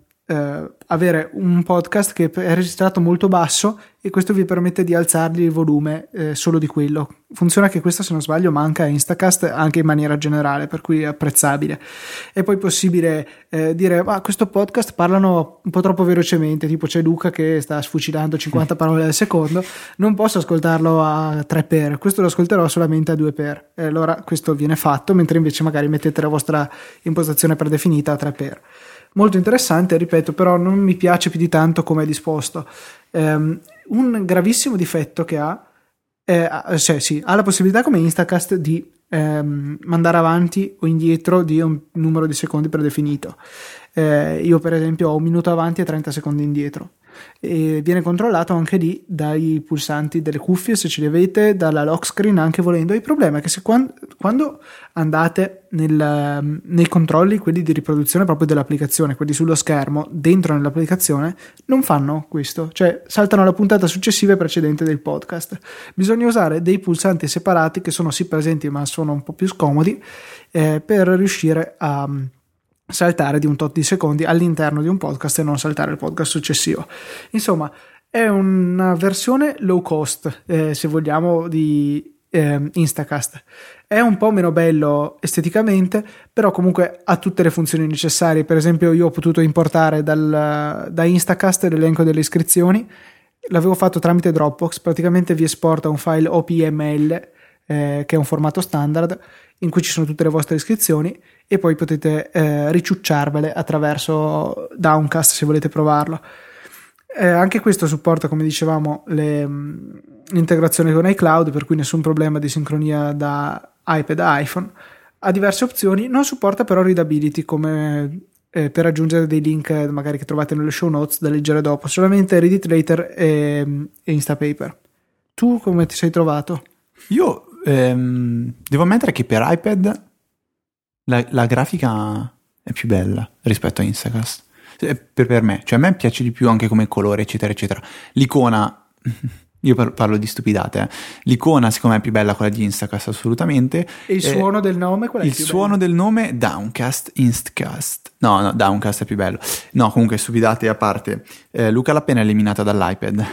avere un podcast che è registrato molto basso, e questo vi permette di alzargli il volume solo di quello. Funziona che questo, se non sbaglio, manca a Instacast anche in maniera generale, per cui è apprezzabile. È poi possibile dire questo podcast parlano un po' troppo velocemente, tipo c'è Luca che sta sfucilando 50 parole al secondo, non posso ascoltarlo a 3x, questo lo ascolterò solamente a 2x, allora questo viene fatto, mentre invece magari mettete la vostra impostazione predefinita a 3x. Molto interessante, ripeto, però non mi piace più di tanto come è disposto. Un gravissimo difetto che ha, ha la possibilità come Instacast di mandare avanti o indietro di un numero di secondi predefinito. Io per esempio ho un minuto avanti e 30 secondi indietro, e viene controllato anche lì dai pulsanti delle cuffie, se ce li avete, dalla lock screen anche volendo. Il problema è che se quando andate nei controlli, quelli di riproduzione proprio dell'applicazione, quelli sullo schermo dentro nell'applicazione, non fanno questo, cioè saltano la puntata successiva e precedente del podcast. Bisogna usare dei pulsanti separati che sono sì presenti ma sono un po' più scomodi, per riuscire a saltare di un tot di secondi all'interno di un podcast e non saltare il podcast successivo. Insomma, è una versione low cost, se vogliamo, di Instacast. È un po' meno bello esteticamente, però comunque ha tutte le funzioni necessarie. Per esempio, io ho potuto importare da Instacast l'elenco delle iscrizioni, l'avevo fatto tramite Dropbox. Praticamente vi esporta un file OPML, che è un formato standard in cui ci sono tutte le vostre iscrizioni, e poi potete ricciucciarvele attraverso Downcast se volete provarlo. Anche questo supporta, come dicevamo, l'integrazione con iCloud, per cui nessun problema di sincronia da iPad a iPhone. Ha diverse opzioni, non supporta però readability, come per aggiungere dei link magari che trovate nelle show notes da leggere dopo, solamente Read It Later e Instapaper. Tu come ti sei trovato? Io devo ammettere che per iPad la grafica è più bella rispetto a Instacast, per me, cioè a me piace di più anche come colore, eccetera eccetera. L'icona, io parlo di stupidate, l'icona secondo me è più bella quella di Instacast, assolutamente. E il suono del nome, qual è il più suono bello? Del nome Downcast, Instacast no, Downcast è più bello. No, comunque stupidate a parte, Luca l'ha appena eliminata dall'iPad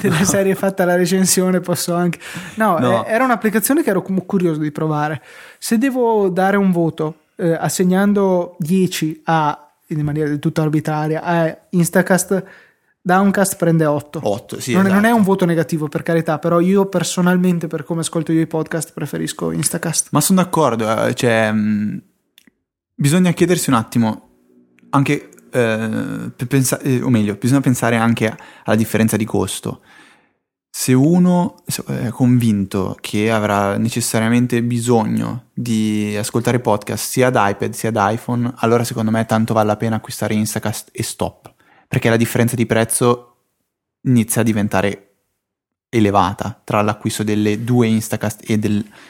della serie fatta la recensione, posso anche no. Era un'applicazione che ero curioso di provare. Se devo dare un voto, assegnando 10 in maniera del tutto arbitraria a Instacast, Downcast prende 8, sì, esatto. Non è un voto negativo, per carità, però io personalmente, per come ascolto io i podcast, preferisco Instacast. Ma sono d'accordo, cioè bisogna chiedersi un attimo anche bisogna pensare anche alla differenza di costo. Se uno è convinto che avrà necessariamente bisogno di ascoltare podcast sia da iPad sia da iPhone, allora secondo me tanto vale la pena acquistare Instacast e stop, perché la differenza di prezzo inizia a diventare elevata tra l'acquisto delle due Instacast e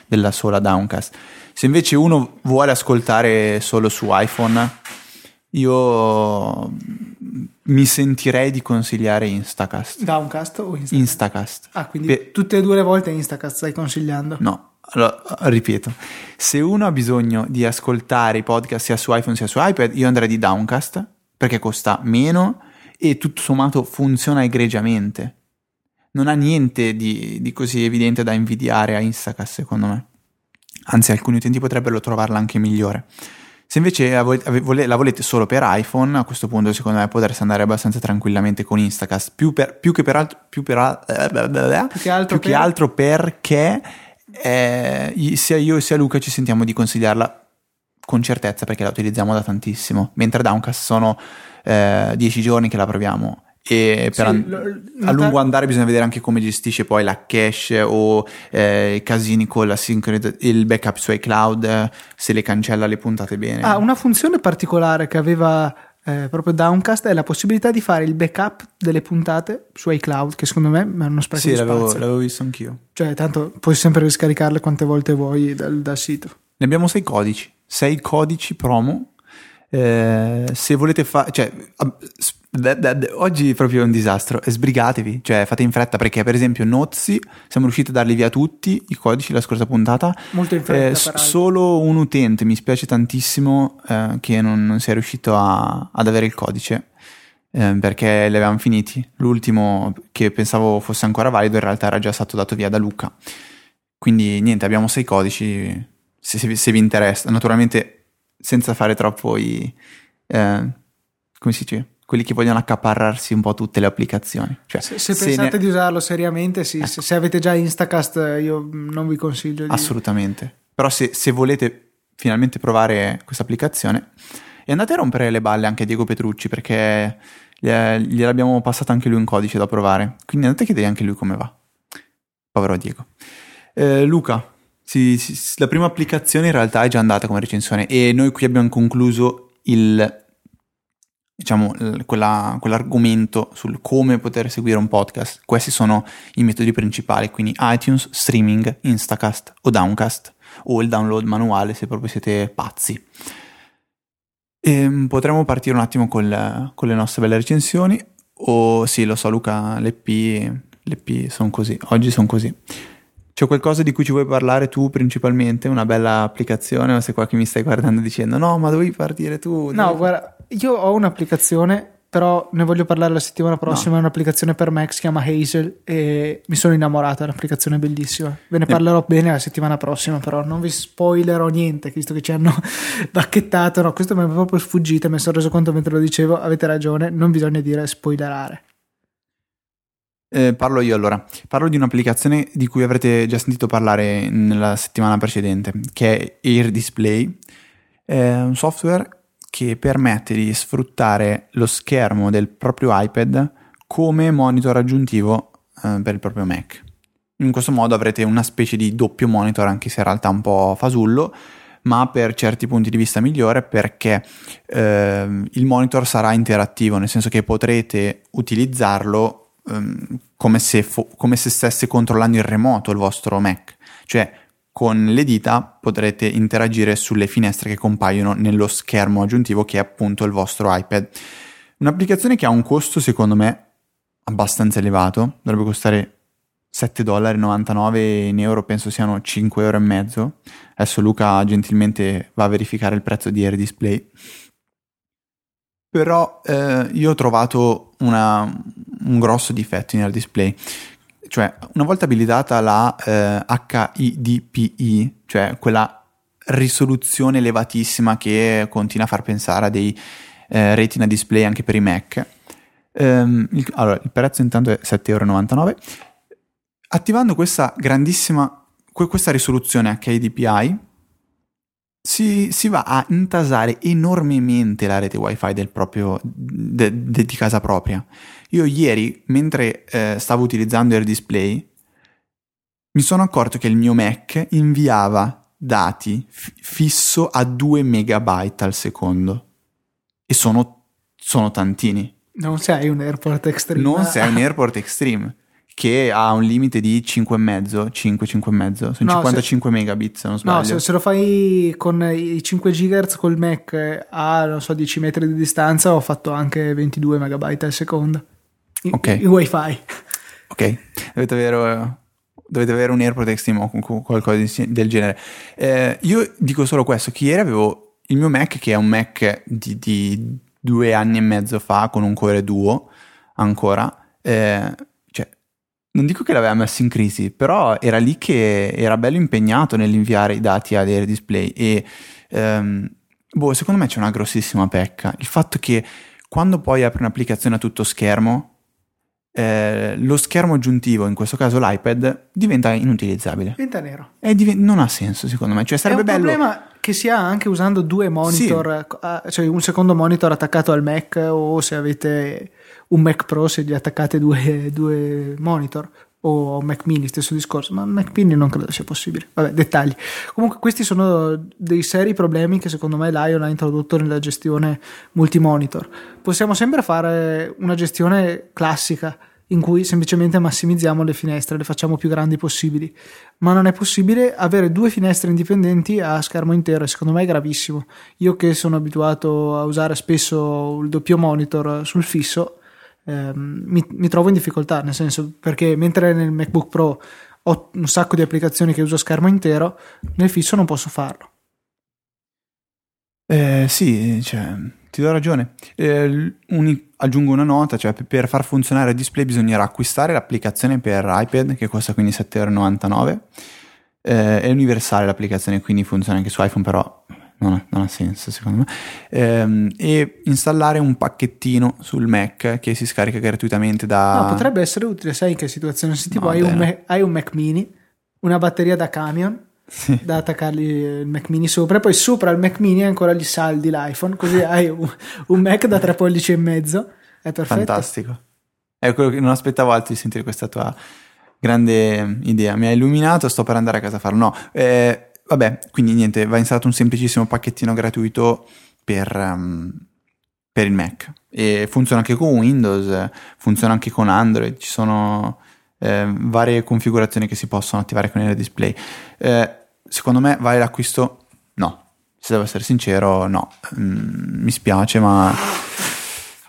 della sola Downcast. Se invece uno vuole ascoltare solo su iPhone, io mi sentirei di consigliare Instacast. Downcast o Instacast? Instacast. Ah, quindi tutte e due le volte Instacast stai consigliando? No, allora, ripeto, se uno ha bisogno di ascoltare i podcast sia su iPhone sia su iPad, io andrei di Downcast, perché costa meno e tutto sommato funziona egregiamente. Non ha niente di così evidente da invidiare a Instacast, secondo me. Anzi, alcuni utenti potrebbero trovarla anche migliore. Se invece la volete solo per iPhone, a questo punto secondo me potreste andare abbastanza tranquillamente con Instacast, più che altro perché sia io sia Luca ci sentiamo di consigliarla con certezza, perché la utilizziamo da tantissimo, mentre Downcast sono 10 giorni che la proviamo. E per a lungo andare bisogna vedere anche come gestisce poi la cache o i casini con la il backup su iCloud, se le cancella le puntate bene. Una funzione particolare che aveva proprio Downcast è la possibilità di fare il backup delle puntate su iCloud, che secondo me è uno spreco di spazio. Sì, l'avevo visto anch'io. Cioè, tanto puoi sempre riscaricarle quante volte vuoi dal sito. Ne abbiamo 6 codici promo. Se volete oggi è proprio un disastro, sbrigatevi, cioè fate in fretta, perché per esempio Notes siamo riusciti a darli via tutti i codici la scorsa puntata, molto in fretta, solo un utente, mi spiace tantissimo che non sia riuscito ad avere il codice, perché li avevamo finiti. L'ultimo, che pensavo fosse ancora valido, in realtà era già stato dato via da Luca. Quindi niente, abbiamo 6 codici se vi interessa, naturalmente senza fare troppo come si dice, quelli che vogliono accaparrarsi un po' tutte le applicazioni. Cioè, se pensate di usarlo seriamente, sì, ecco. se avete già Instacast io non vi consiglio assolutamente. Però se volete finalmente provare questa applicazione, e andate a rompere le balle anche a Diego Petrucci, perché gliel'abbiamo passato anche lui un codice da provare, quindi andate a chiedere anche lui come va, povero Diego. Luca, la prima applicazione in realtà è già andata come recensione e noi qui abbiamo concluso quell'argomento sul come poter seguire un podcast. Questi sono i metodi principali, quindi iTunes, streaming, Instacast o Downcast, o il download manuale se proprio siete pazzi. Potremmo partire un attimo con le nostre belle recensioni. Oh sì, lo so Luca, le P sono così, oggi sono così. C'è qualcosa di cui ci vuoi parlare tu principalmente? Una bella applicazione, o se qua che mi stai guardando dicendo no ma dovevi partire tu? No, guarda, io ho un'applicazione, però ne voglio parlare la settimana prossima, no. È un'applicazione per Mac, si chiama Hazel e mi sono innamorata, è un'applicazione bellissima, ve ne parlerò bene la settimana prossima, però non vi spoilerò niente visto che ci hanno bacchettato. No, questo mi è proprio sfuggito, mi sono reso conto mentre lo dicevo, avete ragione, non bisogna dire spoilerare. Parlo io allora, parlo di un'applicazione di cui avrete già sentito parlare nella settimana precedente, che è Air Display, è un software che permette di sfruttare lo schermo del proprio iPad come monitor aggiuntivo per il proprio Mac. In questo modo avrete una specie di doppio monitor, anche se in realtà un po' fasullo, ma per certi punti di vista migliore, perché il monitor sarà interattivo, nel senso che potrete utilizzarlo come se stesse controllando in remoto il vostro Mac, cioè con le dita potrete interagire sulle finestre che compaiono nello schermo aggiuntivo che è appunto il vostro iPad. Un'applicazione che ha un costo secondo me abbastanza elevato, dovrebbe costare $7,99, in euro penso siano €5,50. Adesso Luca gentilmente va a verificare il prezzo di Air Display. Però io ho trovato un grosso difetto in Air Display. Cioè, una volta abilitata la HIDPI, cioè quella risoluzione elevatissima che continua a far pensare a dei retina display anche per i Mac, allora il prezzo intanto è €7,99. Attivando questa grandissima, questa risoluzione HIDPI, si va a intasare enormemente la rete wifi del proprio di casa propria. Io ieri, mentre stavo utilizzando Air Display, mi sono accorto che il mio Mac inviava dati fisso a 2 megabyte al secondo, e sono tantini. Non se hai un AirPort Extreme. Non se hai un AirPort Extreme che ha un limite di 5,5, sono 55 megabit se non sbaglio. No, se lo fai con i 5 GHz col Mac a, non so, 10 metri di distanza, ho fatto anche 22 megabyte al secondo. Okay. Il wifi. Ok, dovete avere un AirPort Extreme o qualcosa del genere. Io dico solo questo, che ieri avevo il mio Mac, che è un Mac di 2 anni e mezzo fa, con un Core Duo ancora, non dico che l'aveva messo in crisi, però era lì che era bello impegnato nell'inviare i dati ad Air Display e secondo me c'è una grossissima pecca. Il fatto che quando poi apri un'applicazione a tutto schermo, lo schermo aggiuntivo, in questo caso l'iPad, diventa inutilizzabile. Diventa nero. E non ha senso secondo me. Cioè, sarebbe bello... È un problema che si ha anche usando 2 monitor, sì. Cioè un secondo monitor attaccato al Mac, o se avete... un Mac Pro se gli attaccate due monitor, o un Mac Mini, stesso discorso, ma un Mac Mini non credo sia possibile. Vabbè, dettagli. Comunque questi sono dei seri problemi che secondo me Lion ha introdotto nella gestione multimonitor. Possiamo sempre fare una gestione classica in cui semplicemente massimizziamo le finestre, le facciamo più grandi possibili, ma non è possibile avere 2 finestre indipendenti a schermo intero, e secondo me è gravissimo. Io che sono abituato a usare spesso il doppio monitor sul fisso, mi trovo in difficoltà, nel senso, perché mentre nel MacBook Pro ho un sacco di applicazioni che uso a schermo intero, nel fisso non posso farlo. Sì, cioè, ti do ragione. Aggiungo una nota, cioè per far funzionare il display bisognerà acquistare l'applicazione per iPad, che costa quindi €7,99. È universale l'applicazione, quindi funziona anche su iPhone, però non ha senso secondo me, e installare un pacchettino sul Mac che si scarica gratuitamente da... No, potrebbe essere utile, sai in che situazione? Se tipo hai un Mac Mini, una batteria da camion, sì, da attaccargli il Mac Mini sopra, e poi sopra il Mac Mini ancora gli saldi l'iPhone, così hai un Mac da 3,5 pollici, è perfetto. Fantastico, è quello che non aspettavo altro di sentire, questa tua grande idea mi ha illuminato, sto per andare a casa a farlo. Vabbè, quindi niente, va installato un semplicissimo pacchettino gratuito per il Mac, e funziona anche con Windows, funziona anche con Android, ci sono varie configurazioni che si possono attivare con Air Display. Secondo me vale l'acquisto? No, se devo essere sincero no, mi spiace, ma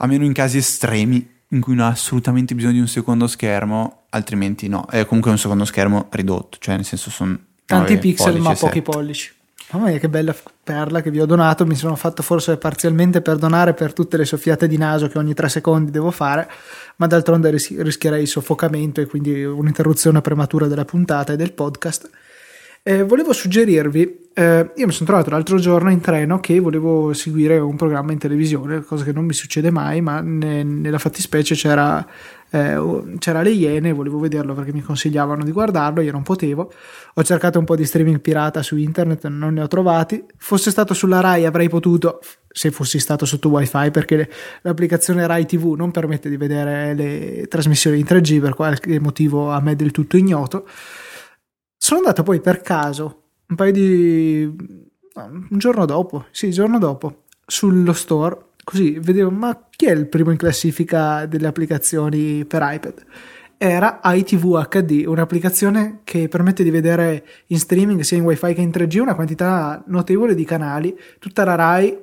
a meno in casi estremi in cui non ha assolutamente bisogno di un secondo schermo, altrimenti no. È comunque un secondo schermo ridotto, cioè nel senso sono tanti pixel ma pochi pollici. Mamma mia, che bella perla che vi ho donato. Mi sono fatto forse parzialmente perdonare per tutte le soffiate di naso che ogni 3 secondi devo fare, ma d'altronde rischierei soffocamento e quindi un'interruzione prematura della puntata e del podcast. Volevo suggerirvi, io mi sono trovato l'altro giorno in treno che volevo seguire un programma in televisione, cosa che non mi succede mai, ma nella fattispecie c'era Le Iene, volevo vederlo perché mi consigliavano di guardarlo, io non potevo. Ho cercato un po' di streaming pirata su internet, non ne ho trovati. Fosse stato sulla Rai avrei potuto, se fossi stato sotto wifi, perché l'applicazione Rai TV non permette di vedere le trasmissioni in 3G per qualche motivo a me del tutto ignoto. Sono andato poi per caso un giorno dopo sullo store, così vedevo, ma chi è il primo in classifica delle applicazioni per iPad? Era iTV HD, un'applicazione che permette di vedere in streaming sia in wifi che in 3G una quantità notevole di canali, tutta la Rai,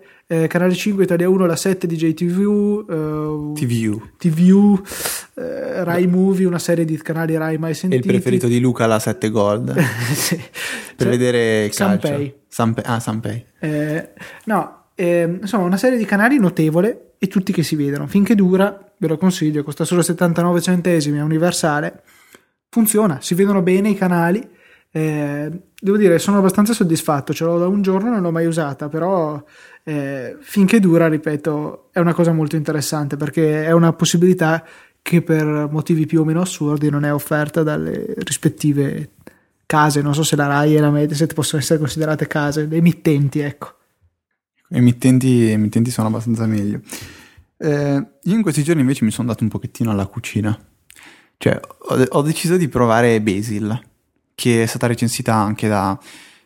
canale 5 Italia 1, la 7 DJ TVU, Rai Movie, una serie di canali Rai mai sentiti, e il preferito di Luca, la 7 Gold sì. Per vedere calcio Sanpei. Insomma una serie di canali notevole e tutti che si vedono finché dura. Ve lo consiglio, costa solo 79 centesimi, è universale, funziona, si vedono bene i canali. Devo dire, sono abbastanza soddisfatto, ce l'ho da un giorno, non l'ho mai usata, però finché dura, ripeto, è una cosa molto interessante, perché è una possibilità che per motivi più o meno assurdi non è offerta dalle rispettive case. Non so se la Rai e la Mediaset possono essere considerate case, le emittenti, ecco. Emittenti sono abbastanza meglio. Io in questi giorni invece mi sono dato un pochettino alla cucina, cioè ho deciso di provare Basil, che è stata recensita anche da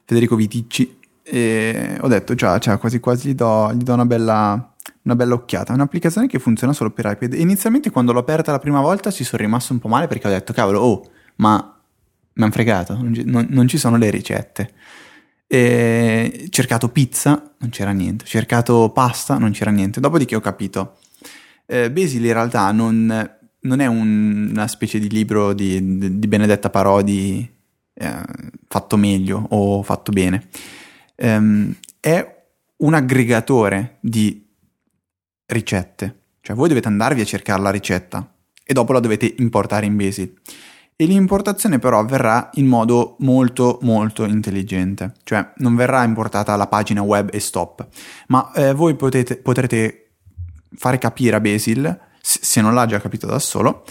Federico Viticci, e ho detto cioè quasi gli do una bella occhiata. È un'applicazione che funziona solo per iPad. Inizialmente quando l'ho aperta la prima volta ci sono rimasto un po' male, perché ho detto cavolo, ma mi hanno fregato, non ci sono le ricette. E cercato pizza, non c'era niente, cercato pasta, non c'era niente. Dopodiché ho capito, Basil in realtà non è una specie di libro di Benedetta Parodi fatto meglio o fatto bene. È un aggregatore di ricette, cioè voi dovete andarvi a cercare la ricetta e dopo la dovete importare in Basil, e l'importazione però avverrà in modo molto molto intelligente, cioè non verrà importata la pagina web e stop, ma voi potrete fare capire a Basil, se non l'ha già capito da solo,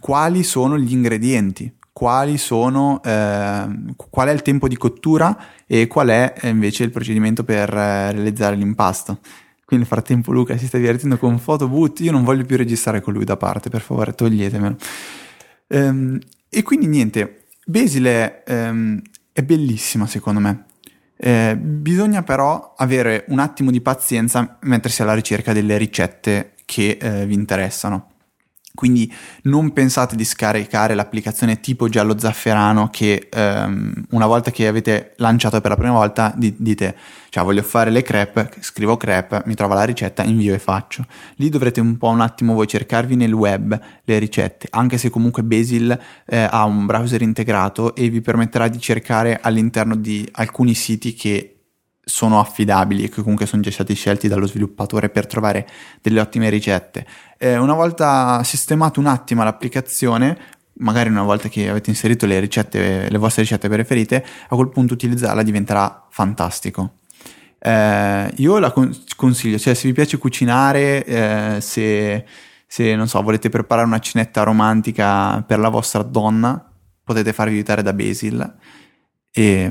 quali sono gli ingredienti, qual è il tempo di cottura e qual è invece il procedimento per realizzare l'impasto. Quindi nel frattempo Luca si sta divertendo con Photoboot, io non voglio più registrare con lui da parte, per favore toglietemelo. E quindi niente, Basil è bellissima secondo me, bisogna però avere un attimo di pazienza, mettersi alla ricerca delle ricette che vi interessano. Quindi non pensate di scaricare l'applicazione tipo Giallo Zafferano che una volta che avete lanciato per la prima volta dite cioè voglio fare le crepe, scrivo crepe, mi trova la ricetta, invio e faccio. Lì dovrete un attimo voi cercarvi nel web le ricette, anche se comunque Basil ha un browser integrato e vi permetterà di cercare all'interno di alcuni siti che sono affidabili e che comunque sono già stati scelti dallo sviluppatore per trovare delle ottime ricette. Una volta sistemato un attimo l'applicazione, magari una volta che avete inserito le vostre ricette preferite, a quel punto utilizzarla diventerà fantastico. Io la consiglio, cioè se vi piace cucinare, se non so, volete preparare una cenetta romantica per la vostra donna, potete farvi aiutare da Basil. E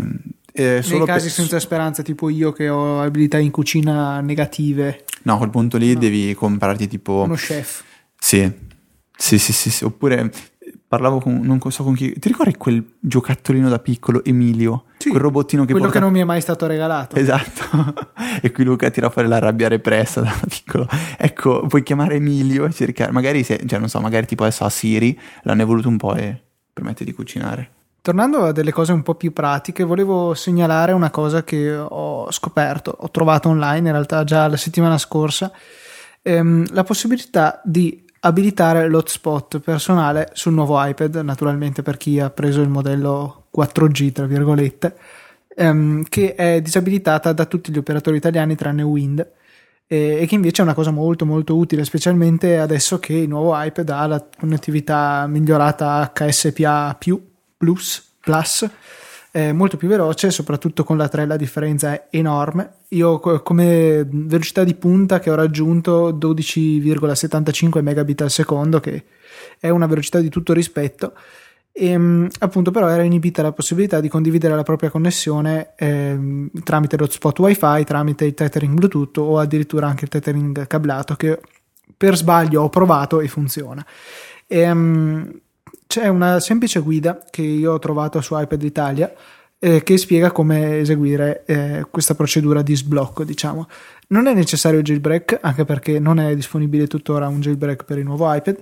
nei casi senza speranza, tipo io che ho abilità in cucina negative, no, a quel punto lì devi comprarti tipo uno chef. Sì. Oppure parlavo con, non so con chi, ti ricordi quel giocattolino da piccolo, Emilio? Sì, quel robottino che quello porta... che non mi è mai stato regalato. Esatto. E qui Luca tira fuori la rabbia repressa da piccolo. Ecco, puoi chiamare Emilio e cercare, magari se, cioè non so, magari tipo adesso a Siri l'hanno evoluto un po' e permette di cucinare. Tornando a delle cose un po' più pratiche, volevo segnalare una cosa che ho scoperto, ho trovato online in realtà già la settimana scorsa, la possibilità di abilitare l'hotspot personale sul nuovo iPad, naturalmente per chi ha preso il modello 4G tra virgolette, che è disabilitata da tutti gli operatori italiani tranne Wind, e che invece è una cosa molto molto utile, specialmente adesso che il nuovo iPad ha la connettività migliorata HSPA+, Plus, molto più veloce, soprattutto con la 3 la differenza è enorme. Io come velocità di punta che ho raggiunto 12,75 megabit al secondo, che è una velocità di tutto rispetto, e appunto però era inibita la possibilità di condividere la propria connessione tramite l'hotspot wifi, tramite il tethering bluetooth o addirittura anche il tethering cablato, che per sbaglio ho provato e funziona. C'è una semplice guida che io ho trovato su iPad Italia che spiega come eseguire questa procedura di sblocco, diciamo. Non è necessario il jailbreak, anche perché non è disponibile tuttora un jailbreak per il nuovo iPad,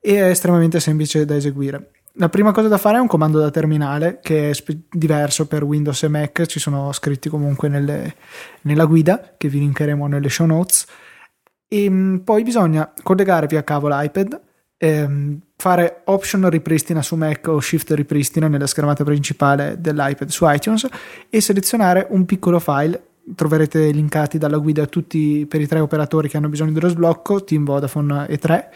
e è estremamente semplice da eseguire. La prima cosa da fare è un comando da terminale, che è diverso per Windows e Mac, ci sono scritti comunque nella guida, che vi linkeremo nelle show notes, e poi bisogna collegare via cavo l'iPad, fare option ripristina su Mac o shift ripristina nella schermata principale dell'iPad su iTunes e selezionare un piccolo file. Troverete linkati dalla guida tutti per i tre operatori che hanno bisogno dello sblocco, TIM, Vodafone e 3,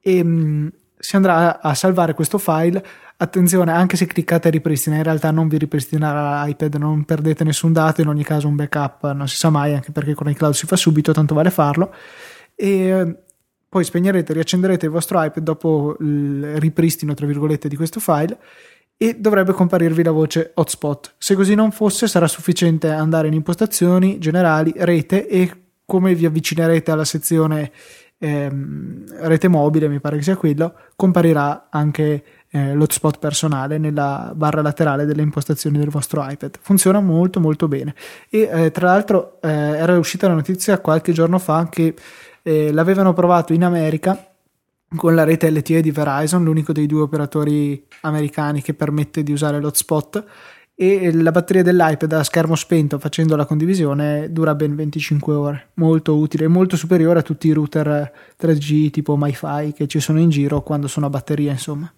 e si andrà a salvare questo file. Attenzione, anche se cliccate ripristina, in realtà non vi ripristinerà l'iPad, non perdete nessun dato, in ogni caso un backup non si sa mai, anche perché con iCloud si fa subito, tanto vale farlo. E poi spegnerete, riaccenderete il vostro iPad dopo il ripristino tra virgolette di questo file e dovrebbe comparirvi la voce hotspot. Se così non fosse, sarà sufficiente andare in impostazioni, generali, rete, e come vi avvicinerete alla sezione rete mobile, mi pare che sia quello, comparirà anche l'hotspot personale nella barra laterale delle impostazioni del vostro iPad. Funziona molto molto bene, e tra l'altro era uscita la notizia qualche giorno fa che l'avevano provato in America con la rete LTE di Verizon, l'unico dei due operatori americani che permette di usare l'hotspot, e la batteria dell'iPad a schermo spento facendo la condivisione dura ben 25 ore, molto utile e molto superiore a tutti i router 3G tipo MiFi che ci sono in giro quando sono a batteria, insomma.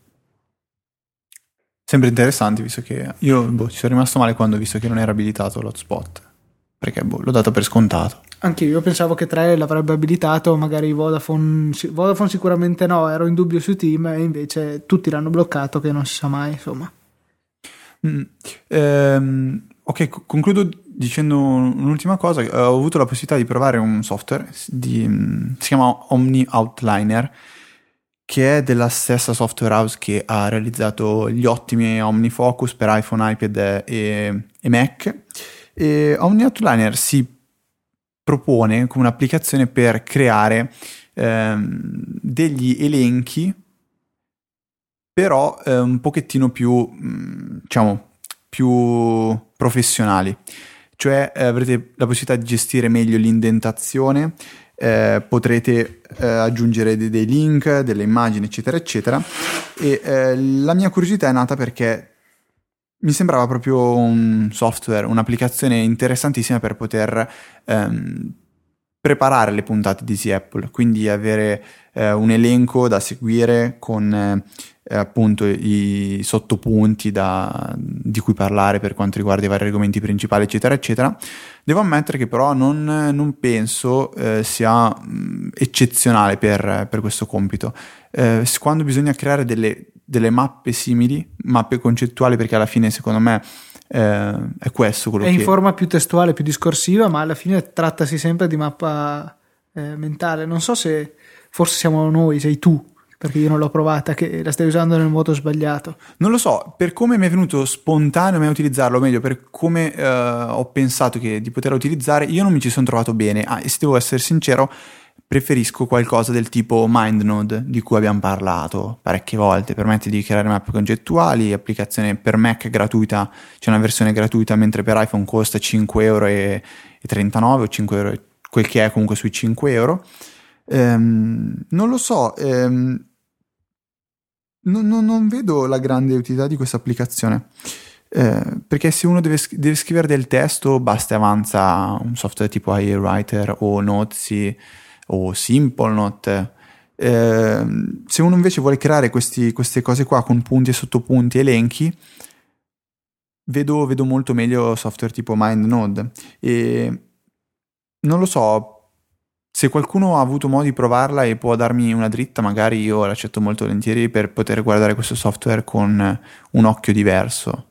Sempre interessante, visto che io ci sono rimasto male quando ho visto che non era abilitato l'hotspot, perché l'ho dato per scontato. Anche io pensavo che 3 l'avrebbe abilitato, magari Vodafone sicuramente no, ero in dubbio su Team, e invece tutti l'hanno bloccato, che non si sa mai, insomma. Ok, concludo dicendo un'ultima cosa. Ho avuto la possibilità di provare un software, si chiama Omni Outliner, che è della stessa software house che ha realizzato gli ottimi Omni Focus per iPhone, iPad e Mac. E Omni Outliner si propone come un'applicazione per creare degli elenchi, però un pochettino più, diciamo, più professionali, cioè avrete la possibilità di gestire meglio l'indentazione, potrete aggiungere dei link, delle immagini, eccetera eccetera, e la mia curiosità è nata perché mi sembrava proprio un software, un'applicazione interessantissima per poter preparare le puntate di Easy Apple, quindi avere un elenco da seguire con appunto i sottopunti di cui parlare per quanto riguarda i vari argomenti principali, eccetera eccetera. Devo ammettere che però non penso sia eccezionale per questo compito. Quando bisogna creare delle mappe simili, mappe concettuali, perché alla fine secondo me è questo quello che è in forma più testuale, più discorsiva, ma alla fine trattasi sempre di mappa mentale. Non so se forse siamo noi, sei tu, perché io non l'ho provata, che la stai usando nel modo sbagliato. Non lo so, per come mi è venuto spontaneo a utilizzarlo, o meglio per come ho pensato di poterla utilizzare, io non mi ci sono trovato bene, e se devo essere sincero preferisco qualcosa del tipo MindNode, di cui abbiamo parlato parecche volte. Permette di creare mappe concettuali, applicazione per Mac gratuita, c'è una versione gratuita, mentre per iPhone costa €5,39 o €5, quel che è, comunque sui €5. Non lo so, non vedo la grande utilità di questa applicazione, perché se uno deve scrivere del testo, basta e avanza un software tipo iWriter o Notes o SimpleNote. Se uno invece vuole creare queste cose qua con punti e sottopunti, elenchi, vedo molto meglio software tipo MindNode. E non lo so, se qualcuno ha avuto modo di provarla e può darmi una dritta, magari io l'accetto molto volentieri per poter guardare questo software con un occhio diverso.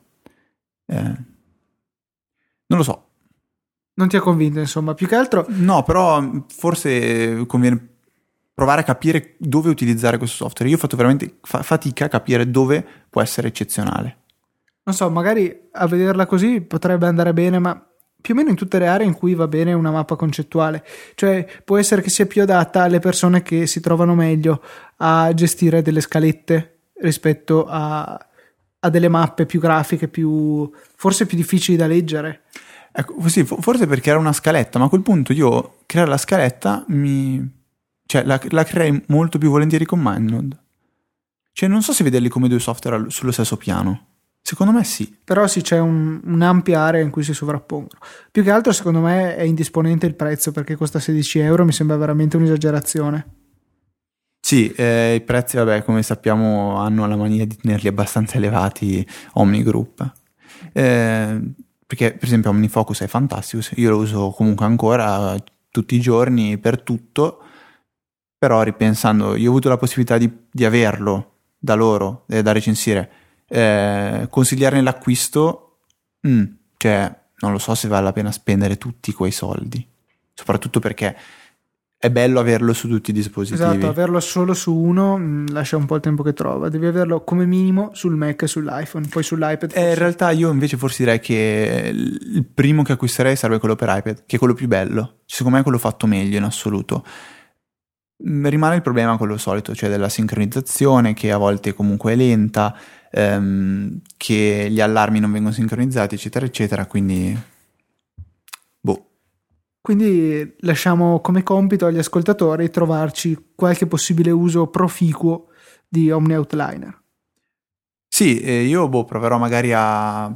Non lo so. Non ti ha convinto, insomma, più che altro? No, però forse conviene provare a capire dove utilizzare questo software. Io ho fatto veramente fatica a capire dove può essere eccezionale. Non so, magari a vederla così potrebbe andare bene, ma più o meno in tutte le aree in cui va bene una mappa concettuale, cioè può essere che sia più adatta alle persone che si trovano meglio a gestire delle scalette rispetto a delle mappe più grafiche, forse più difficili da leggere. Ecco, sì, forse per creare una scaletta, ma a quel punto io creare la scaletta la creerei molto più volentieri con MindNode. Cioè non so se vederli come due software sullo stesso piano. Secondo me sì. Però sì, c'è un'ampia area in cui si sovrappongono. Più che altro secondo me è indisponente il prezzo, perché costa €16, mi sembra veramente un'esagerazione. Sì, i prezzi, vabbè, come sappiamo, hanno la mania di tenerli abbastanza elevati Omni Group. Perché per esempio Omni Focus è fantastico, io lo uso comunque ancora tutti i giorni per tutto, però ripensando, io ho avuto la possibilità di averlo da loro, da recensire. Consigliarne l'acquisto, cioè non lo so se vale la pena spendere tutti quei soldi, soprattutto perché è bello averlo su tutti i dispositivi. Esatto, averlo solo su uno lascia un po' il tempo che trova, devi averlo come minimo sul Mac e sull'iPhone, poi sull'iPad in realtà io invece forse direi che il primo che acquisterei sarebbe quello per iPad, che è quello più bello, secondo me è quello fatto meglio in assoluto. Rimane il problema quello solito, cioè della sincronizzazione, che a volte comunque è lenta, che gli allarmi non vengono sincronizzati, eccetera eccetera, quindi quindi lasciamo come compito agli ascoltatori trovarci qualche possibile uso proficuo di Omni Outliner. Sì, io proverò magari a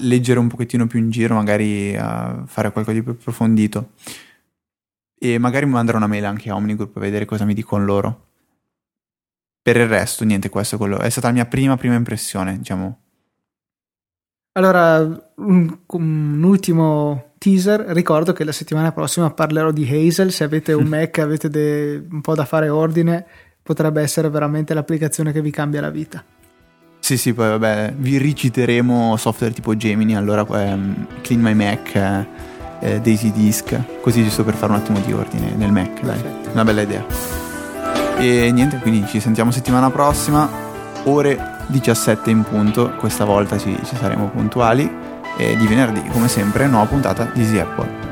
leggere un pochettino più in giro, magari a fare qualcosa di più approfondito, e magari manderò una mail anche a Omni Group a vedere cosa mi dicono loro. Per il resto, niente, questo è quello. È stata la mia prima impressione, diciamo. Allora, un ultimo teaser. Ricordo che la settimana prossima parlerò di Hazel. Se avete un Mac, avete un po' da fare ordine, potrebbe essere veramente l'applicazione che vi cambia la vita. Sì, poi vabbè, vi riciteremo software tipo Gemini, allora Clean My Mac, Daisy Disk, così giusto per fare un attimo di ordine nel Mac, dai. Perfetto. Una bella idea. E niente, quindi ci sentiamo settimana prossima, ore 17 in punto, questa volta ci saremo puntuali, e di venerdì come sempre nuova puntata di Easy Apple.